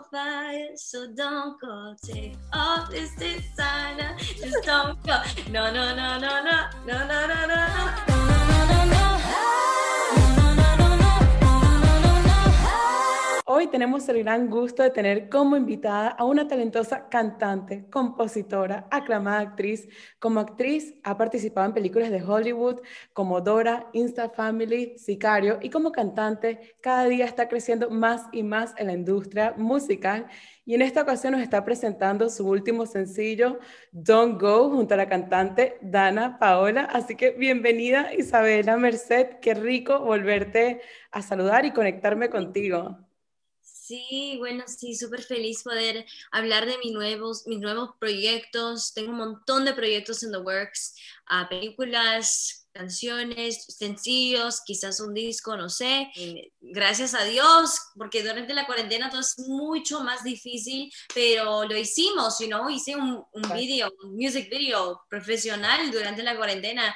on fire, so don't go. Take off this designer, just don't go. No, no, no, no, no, no, no, no, no, no. Hoy tenemos el gran gusto de tener como invitada a una talentosa cantante, compositora, aclamada actriz. Como actriz ha participado en películas de Hollywood como Dora, Instant Family, Sicario, y como cantante cada día está creciendo más y más en la industria musical, y en esta ocasión nos está presentando su último sencillo, Don't Go, junto a la cantante Dana Paola. Así que bienvenida, Isabela Merced, qué rico volverte a saludar y conectarme contigo. Sí, bueno, sí, súper feliz poder hablar de mis nuevos proyectos. Tengo un montón de proyectos en the works, películas, canciones, sencillos, quizás un disco, no sé. Gracias a Dios, porque durante la cuarentena todo es mucho más difícil, pero lo hicimos, you know? Hice un music video profesional durante la cuarentena.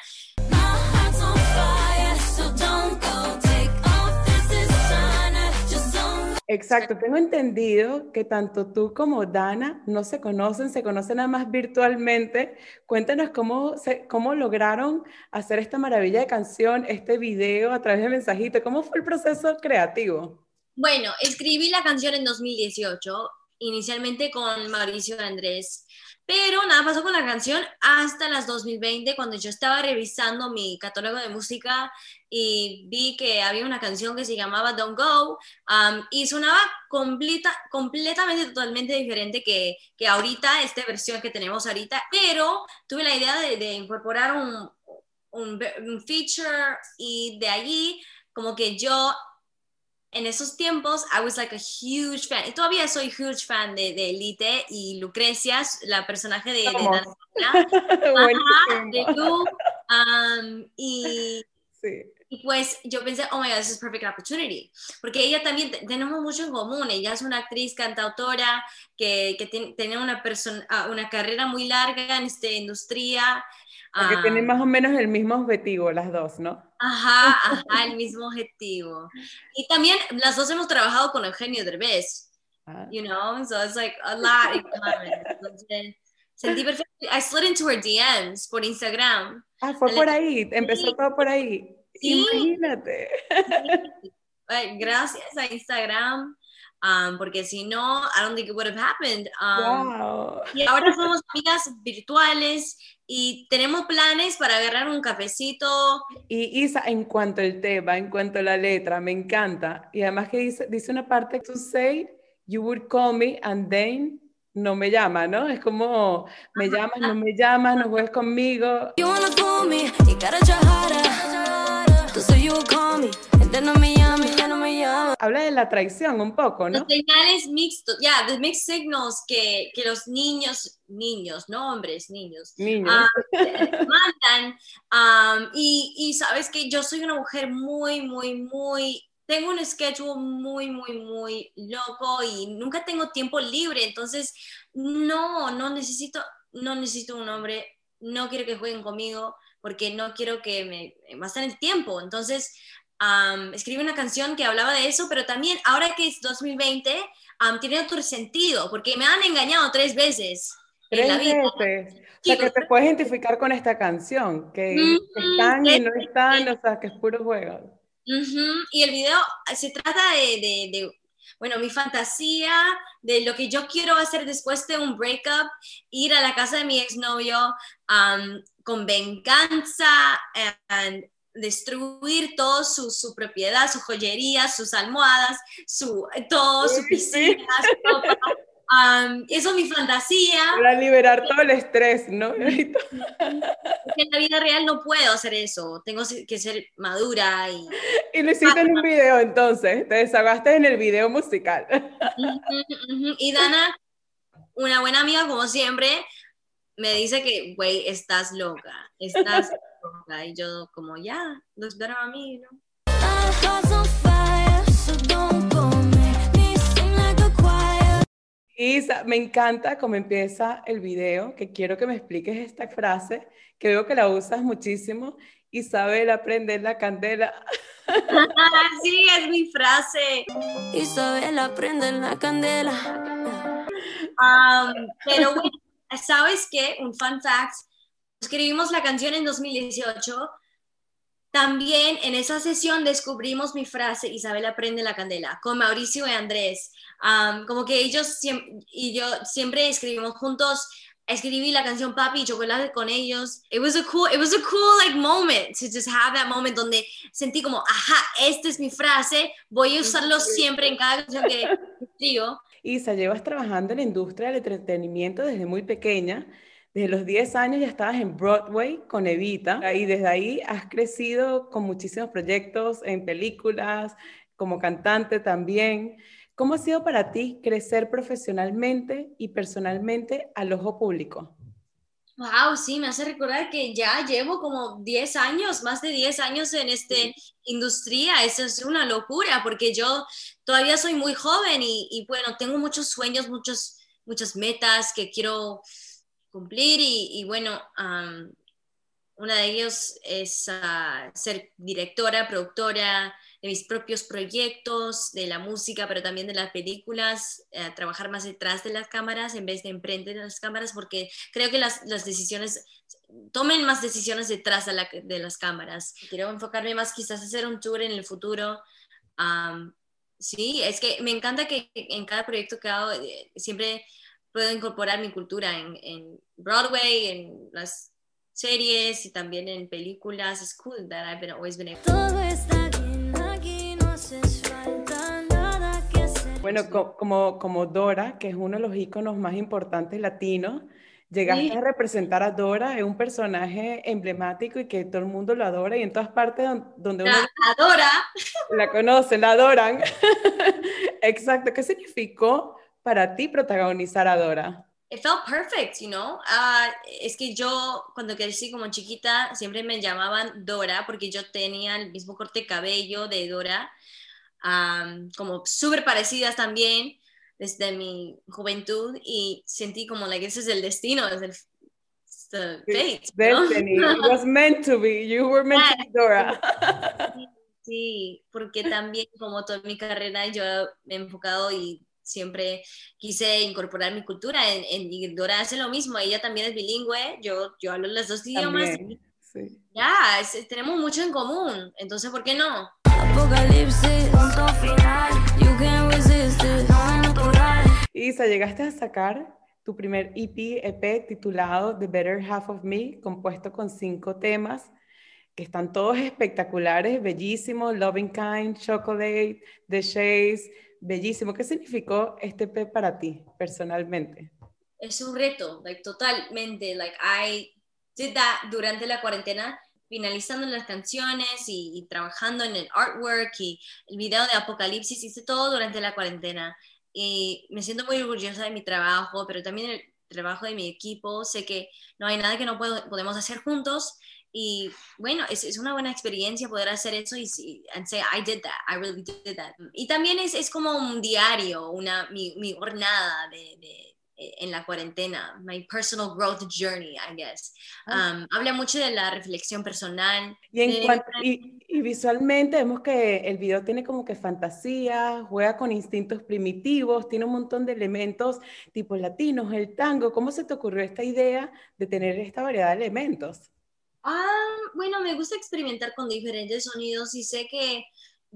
Exacto, tengo entendido que tanto tú como Dana no se conocen nada más virtualmente. Cuéntanos cómo lograron hacer esta maravilla de canción, este video a través de mensajito. ¿Cómo fue el proceso creativo? Bueno, escribí la canción en 2018, inicialmente con Mauricio Andrés, pero nada pasó con la canción hasta las 2020, cuando yo estaba revisando mi catálogo de música y vi que había una canción que se llamaba Don't Go, y sonaba completamente, totalmente diferente que ahorita, esta versión que tenemos ahorita, pero tuve la idea de incorporar un feature, y de allí como que yo... En esos tiempos, I was like a huge fan, y todavía soy huge fan de Elite y Lucrecia, la personaje de Daniela, de Lu, y pues yo pensé, oh my God, this is perfect opportunity, porque ella también, tenemos mucho en común. Ella es una actriz, cantautora, que tiene una carrera muy larga en esta industria. Porque tienen más o menos el mismo objetivo las dos, ¿no? Ajá, el mismo objetivo. Y también las dos hemos trabajado con Eugenio Derbez, you know, so it's like a lot in common. Entonces, sentí perfecto. I slid into her DMs por Instagram. Fue por ahí, empezó todo por ahí. Sí. Imagínate. Sí. Gracias a Instagram. Porque si no, I don't think it would have happened. Wow. Y ahora somos amigas virtuales y tenemos planes para agarrar un cafecito. Y Isa, en cuanto al tema, en cuanto a la letra, me encanta. Y además que dice una parte, to say you would call me and then no me llama, ¿no? Es como, me llamas, no me llamas, no juegues conmigo. You wanna call me, you gotta try harder. To say you would call me and then no me llama. Habla de la traición un poco, ¿no? Los señales mixtos, ya, the mixed signals que los niños, no hombres, niños. Mandan, y sabes que yo soy una mujer muy, tengo un schedule muy loco y nunca tengo tiempo libre, entonces no necesito un hombre, no quiero que jueguen conmigo porque no quiero que me pasen el tiempo, entonces... escribí una canción que hablaba de eso, pero también ahora que es 2020 tiene otro sentido, porque me han engañado 3 veces en la vida. O sea que te puedes identificar con esta canción, que están y no están, o sea que es puro juego. Y el video se trata de bueno, mi fantasía de lo que yo quiero hacer después de un breakup, ir a la casa de mi exnovio con venganza y destruir todo su propiedad, su joyería, sus almohadas, todo, su piscina, su ropa. Eso es mi fantasía. Para liberar todo el estrés, ¿no? Porque en la vida real no puedo hacer eso. Tengo que ser madura. Y lo hiciste en un video, entonces. Te desagaste en el video musical. Y Dana, una buena amiga como siempre, me dice que, güey, estás loca. Y yo como, ya, lo espero a mí, ¿no? Isa, me encanta cómo empieza el video, que quiero que me expliques esta frase, que veo que la usas muchísimo. Isabela, prende la candela. Sí, es mi frase. Isabela, prende la candela. Pero bueno, ¿sabes qué? Un fun fact. Escribimos la canción en 2018. También en esa sesión descubrimos mi frase, Isabela, prende la candela, con Mauricio y Andrés. Como que ellos y yo siempre escribimos juntos. Escribí la canción Papi y Chocolate con ellos. It was a cool like moment to just have that moment donde sentí como, ajá, esta es mi frase, voy a usarlo siempre en cada canción que escribo. Isa, llevas trabajando en la industria del entretenimiento desde muy pequeña. Desde los 10 años ya estabas en Broadway con Evita y desde ahí has crecido con muchísimos proyectos en películas, como cantante también. ¿Cómo ha sido para ti crecer profesionalmente y personalmente al ojo público? Wow, sí, me hace recordar que ya llevo como 10 años, más de 10 años en esta industria. Eso es una locura porque yo todavía soy muy joven y bueno, tengo muchos sueños, muchas metas que quiero cumplir y bueno, una de ellos es ser directora, productora de mis propios proyectos, de la música, pero también de las películas, trabajar más detrás de las cámaras en vez de enfrente de las cámaras, porque creo que las decisiones, tomen más decisiones detrás de las cámaras. Quiero enfocarme más quizás a hacer un tour en el futuro. Sí, es que me encanta que en cada proyecto que hago siempre puedo incorporar mi cultura en Broadway, en las series y también en películas. Es cool that I've always been able. Todo está bien, aquí no hace falta nada que hacer. Bueno, como Dora, que es uno de los íconos más importantes latinos, llegaste a representar a Dora, es un personaje emblemático y que todo el mundo lo adora y en todas partes donde uno la conocen, la adoran. Exacto. ¿Qué significó para ti protagonizar a Dora? It felt perfect, you know. Es que yo cuando crecí como chiquita siempre me llamaban Dora porque yo tenía el mismo corte de cabello de Dora, como súper parecidas también desde mi juventud y sentí como like, ese es el destino, es el fate. Destiny, ¿no? It was meant to be, you were meant to be Dora. Sí, porque también como toda mi carrera yo me he enfocado y siempre quise incorporar mi cultura y Dora hace lo mismo, ella también es bilingüe, yo hablo los dos idiomas también, sí. Ya, tenemos mucho en común, entonces ¿por qué no? Apocalipsis, punto final, you can resist it, natural. Isa, llegaste a sacar tu primer EP titulado The Better Half of Me, compuesto con 5 temas que están todos espectaculares, bellísimos, Loving Kind, Chocolate, The Chase, bellísimo. ¿Qué significó este EP para ti personalmente? Es un reto, like, totalmente. Like, I did that durante la cuarentena, finalizando las canciones y trabajando en el artwork y el video de Apocalipsis. Hice todo durante la cuarentena y me siento muy orgullosa de mi trabajo, pero también el trabajo de mi equipo. Sé que no hay nada que no podemos hacer juntos y bueno, es una buena experiencia poder hacer eso y say, I did that, I really did that. Y también es como un diario, mi jornada en la cuarentena, my personal growth journey, I guess. Habla mucho de la reflexión personal. Y visualmente vemos que el video tiene como que fantasía, juega con instintos primitivos, tiene un montón de elementos tipo latinos, el tango. ¿Cómo se te ocurrió esta idea de tener esta variedad de elementos? Bueno, me gusta experimentar con diferentes sonidos y sé que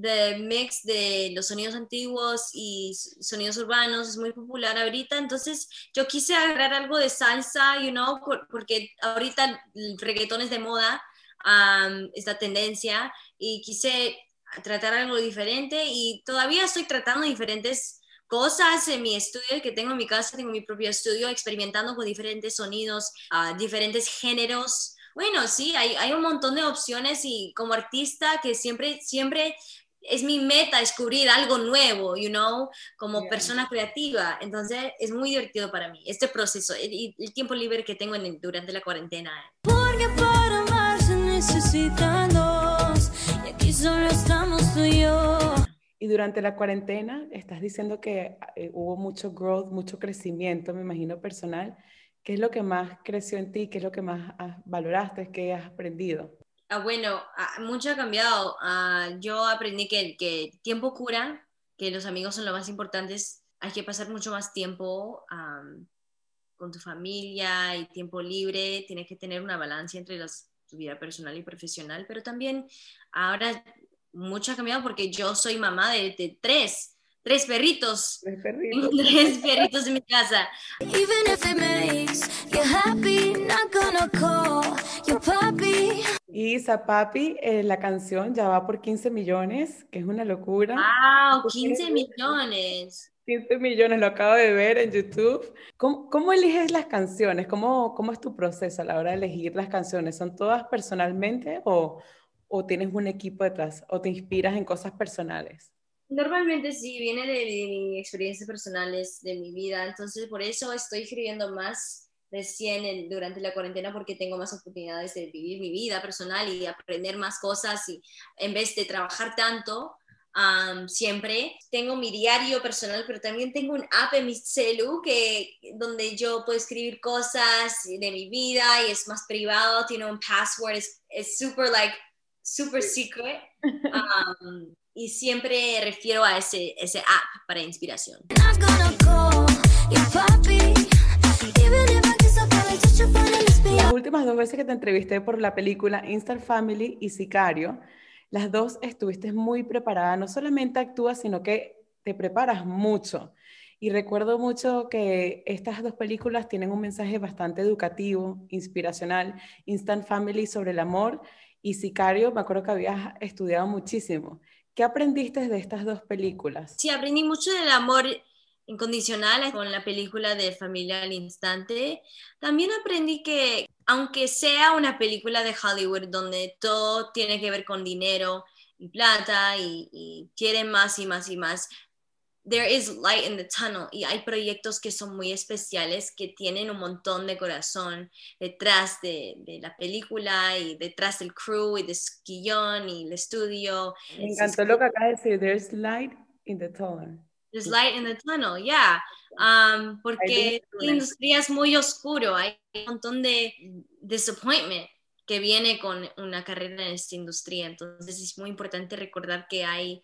the mix de los sonidos antiguos y sonidos urbanos es muy popular ahorita, entonces yo quise agregar algo de salsa, you know, porque ahorita el reggaetón es de moda, es la tendencia, y quise tratar algo diferente y todavía estoy tratando diferentes cosas en mi estudio que tengo en mi casa, tengo mi propio estudio, experimentando con diferentes sonidos, diferentes géneros. Bueno, sí, hay un montón de opciones y como artista que siempre es mi meta descubrir algo nuevo, you know, como persona creativa. Entonces es muy divertido para mí este proceso y el tiempo libre que tengo durante la cuarentena. Porque para amarse necesitan dos y aquí solo estamos tú y yo. Y durante la cuarentena estás diciendo que hubo mucho growth, mucho crecimiento, me imagino, personal. ¿Qué es lo que más creció en ti? ¿Qué es lo que más valoraste? ¿Qué has aprendido? Bueno, mucho ha cambiado. Yo aprendí que tiempo cura, que los amigos son lo más importantes. Hay que pasar mucho más tiempo con tu familia y tiempo libre. Tienes que tener una balanza entre tu vida personal y profesional. Pero también ahora mucho ha cambiado porque yo soy mamá de tres perritos. Tres perritos en mi casa. Y Zapapi, la canción ya va por 15 millones, que es una locura. ¡Wow! 15 millones. 15 millones, lo acabo de ver en YouTube. ¿Cómo eliges las canciones? ¿Cómo es tu proceso a la hora de elegir las canciones? ¿Son todas personalmente o tienes un equipo detrás o te inspiras en cosas personales? Normalmente sí, viene de mis experiencias personales, de mi vida. Entonces por eso estoy escribiendo más recién durante la cuarentena, porque tengo más oportunidades de vivir mi vida personal y aprender más cosas, y en vez de trabajar tanto. Siempre tengo mi diario personal, pero también tengo un app en mi celu donde yo puedo escribir cosas de mi vida y es más privado, tiene un password, es super secret. Y siempre refiero a ese app para inspiración. Las últimas dos veces que te entrevisté por la película Instant Family y Sicario, las dos estuviste muy preparada, no solamente actúas, sino que te preparas mucho. Y recuerdo mucho que estas dos películas tienen un mensaje bastante educativo, inspiracional. Instant Family sobre el amor y Sicario, me acuerdo que habías estudiado muchísimo. ¿Qué aprendiste de estas dos películas? Sí, aprendí mucho del amor incondicional con la película de Familia al Instante. También aprendí que aunque sea una película de Hollywood donde todo tiene que ver con dinero y plata y quieren más y más y más, there is light in the tunnel, y hay proyectos que son muy especiales, que tienen un montón de corazón detrás de la película y detrás del crew y del guión y el estudio. Me encantó lo que acabas de decir, there's light in the tunnel. There's light in the tunnel, yeah. Porque la industria es muy oscuro, hay un montón de disappointment que viene con una carrera en esta industria. Entonces es muy importante recordar que hay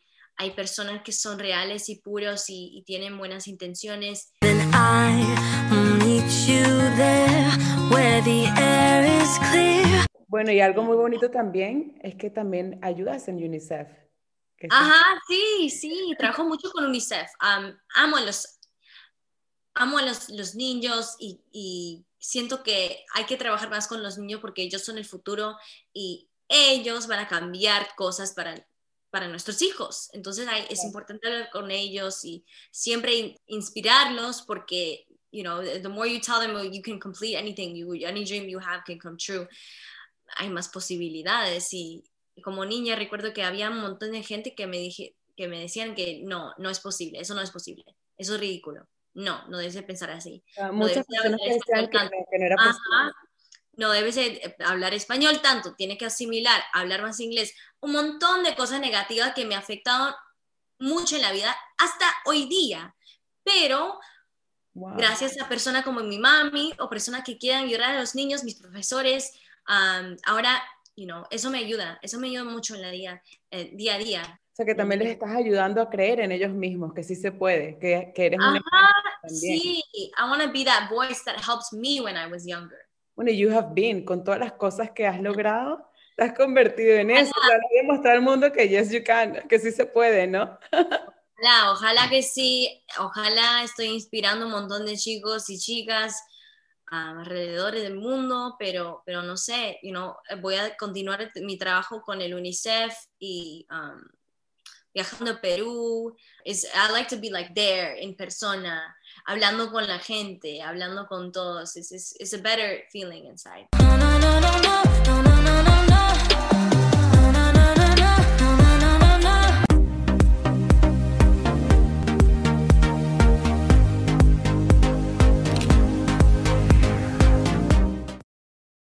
personas que son reales y puros y tienen buenas intenciones. Bueno, y algo muy bonito también es que también ayudas en UNICEF. Ajá, sí, trabajo mucho con UNICEF. Amo a los niños y siento que hay que trabajar más con los niños porque ellos son el futuro y ellos van a cambiar cosas para nuestros hijos. Entonces es importante hablar con ellos y siempre inspirarlos porque, you know, the more you tell them you can complete anything, any dream you have can come true, hay más posibilidades. Y como niña recuerdo que había un montón de gente que me decían que no es posible, eso no es posible, eso es ridículo, no debes de pensar así. Muchas personas decían que no era posible. Ajá. No debes de hablar español tanto, tienes que asimilar, hablar más inglés, un montón de cosas negativas que me afectaron mucho en la vida hasta hoy día, pero wow. Gracias a personas como mi mami o personas que quieran llorar a los niños, mis profesores, ahora... You know, eso me ayuda mucho en la día a día. O sea, que también les estás ayudando a creer en ellos mismos, que sí se puede, que eres una también. Sí, I want to be that voice that helps me when I was younger. Bueno, you have been, con todas las cosas que has logrado, te has convertido en eso, te has demostrado al mundo que yes you can, que sí se puede, ¿no? Ojalá que sí, ojalá estoy inspirando un montón de chicos y chicas alrededor del mundo, pero no sé, you know, voy a continuar mi trabajo con el UNICEF y viajando a Perú. I like to be like there, en persona, hablando con la gente, hablando con todos. It's a better feeling inside. No.